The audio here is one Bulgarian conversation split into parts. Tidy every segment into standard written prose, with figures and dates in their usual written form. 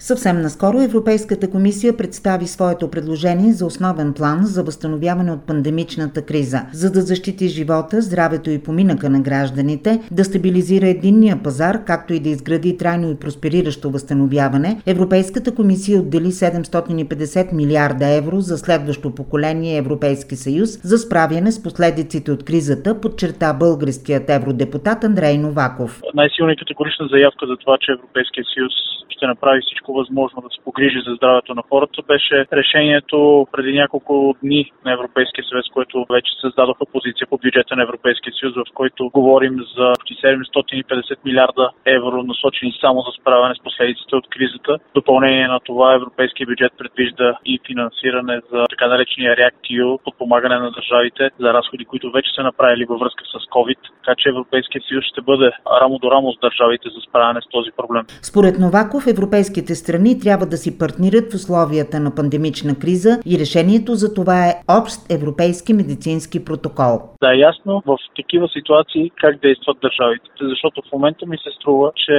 Съвсем наскоро Европейската комисия представи своето предложение за основен план за възстановяване от пандемичната криза, за да защити живота, здравето и поминъка на гражданите, да стабилизира единния пазар, както и да изгради трайно и проспериращо възстановяване. Европейската комисия отдели 750 милиарда евро за следващо поколение Европейски съюз за справяне с последиците от кризата, подчерта българският евродепутат Андрей Новаков. Най-силна и категорична заявка за това, че Европейския съюз ще направи всичко възможно да се погрижи за здравето на хората, беше решението преди няколко дни на Европейския съвет, което вече създадоха позиция по бюджета на Европейския съюз, в който говорим за 750 милиарда евро, насочени само за справяне с последиците от кризата. В допълнение на това Европейския бюджет предвижда и финансиране за така наречения REACT-EU, подпомагане на държавите за разходи, които вече са направили във връзка с COVID, така че Европейския съюз ще бъде рамо до рамо с държавите за справяне с този проблем. Според Новаков, европейските страни трябва да си партнират в условията на пандемична криза и решението за това е общ европейски медицински протокол. Да, е ясно в такива ситуации как действат държавите, защото в момента ми се струва, че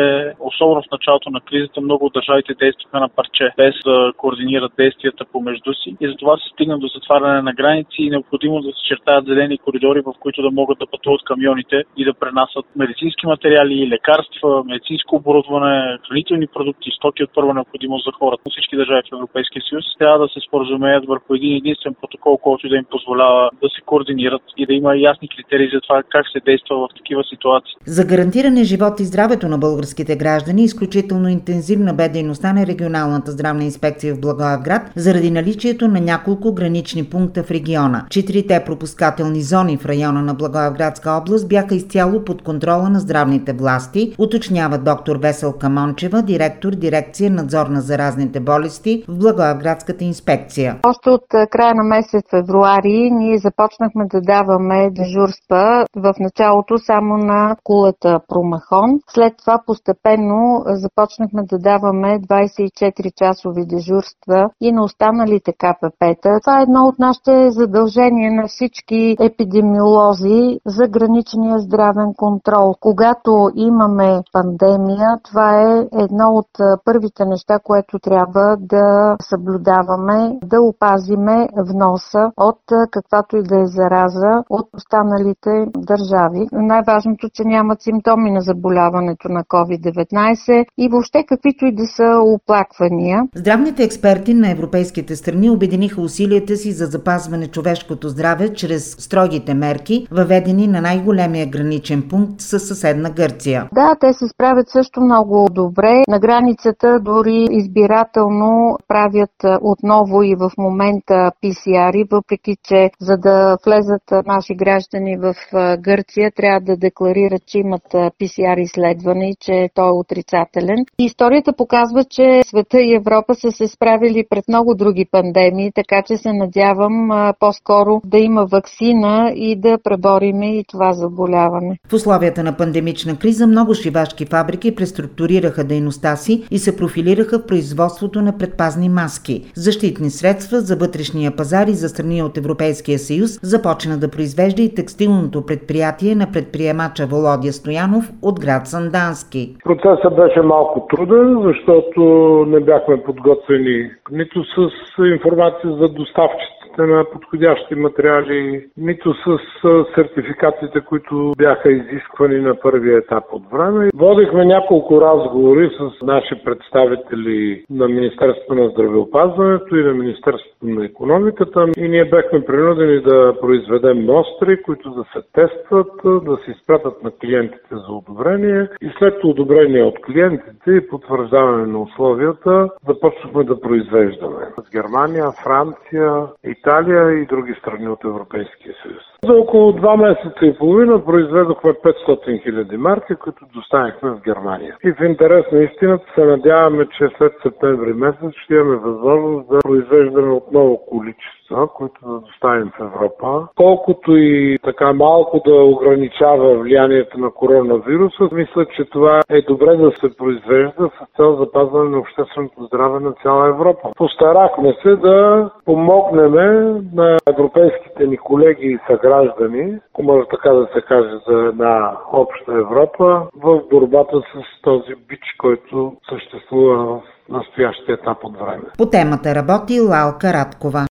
особено в началото на кризата много от държавите действаха на парче, без да координират действията помежду си и затова се стигна до затваряне на граници и необходимо да се чертаят зелени коридори, в които да могат да пътуват камионите и да пренасят медицински материали, лекарства, медицинско оборудване, хранителни продукти, стоки от първа необходимост за хората. Всички държави в Европейския съюз трябва да се споразумеят върху един единствен протокол, който да им позволява да се координират и да има ясни критерии за това как се действа в такива ситуации. За гарантиране живота и здравето на българските граждани изключително интензивна бе дейността на регионалната здравна инспекция в Благоевград заради наличието на няколко гранични пункта в региона. 4-те пропускателни зони в района на Благоевградска област бяха изцяло под контрола на здравните власти, уточнява доктор Веселка Мончева, директор дирекция надзор на заразните болести в Благоевградската инспекция. Още от края на месец февруари ние започнахме да даваме дежурства в началото само на кулата Промахон. След това постепенно започнахме да даваме 24-часови дежурства и на останалите КПП-та. Това е едно от нашите задължения на всички епидемиолози за граничния здравен контрол. Когато имаме пандемия, това е едно от първите неща, което трябва да съблюдаваме, да опазиме вноса от каквато и да е зараза от останалите държави. Най-важното, че нямат симптоми на заболяването на COVID-19 и въобще каквито и да са оплаквания. Здравните експерти на европейските страни обединиха усилията си за запазване човешкото здраве чрез строгите мерки, въведени на най-големия граничен пункт със съседна Гърция. Да, те се справят също много добре. На границата дори избирателно правят отново и в момента PCR-и, въпреки че за да влезат наши граждани в Гърция трябва да декларират, че имат PCR изследване и че той е отрицателен. Историята показва, че света и Европа са се справили пред много други пандемии, така че се надявам по-скоро да има ваксина и да пребориме и това заболяване. В условията на пандемична криза много шивашки фабрики преструктурираха дейността си и се профилираха в производството на предпазни маски. Защитни средства за вътрешния пазар и за страни от Европейския съюз започна да произвежда и текстилното предприятие на предприемача Володя Стоянов от град Сандански. Процесът беше малко труден, защото не бяхме подготвени нито с информация за доставчиците на подходящи материали, нито с сертификатите, които бяха изисквани на първия етап от време. Водихме няколко разговори с наши представители на Министерството на здравеопазването и на Министерството на икономиката и ние бяхме принудени да произведем мостри, които да се тестват, да се изпратят на клиентите за одобрение и след одобрение от клиентите и потвърждаване на условията започнахме да произвеждаме с Германия, Франция, Италия и други страни от Европейския съюз. За около 2 месеца и половина произведохме 500 хиляди марки, които доставихме в Германия. И в интерес на истината се надяваме, че след септември месец ще имаме възможност да произвеждаме отново количества, които да доставим в Европа. Колкото и така малко да ограничава влиянието на коронавируса, мисля, че това е добре да се произвежда с цел запазване на общественото здраве на цяла Европа. Постарахме се да помогнем на европейските ни колеги и съграждани граждани, ако може така да се каже, за една обща Европа в борбата с този бич, който съществува в настоящия етап от време. По темата работи Лалка Радкова.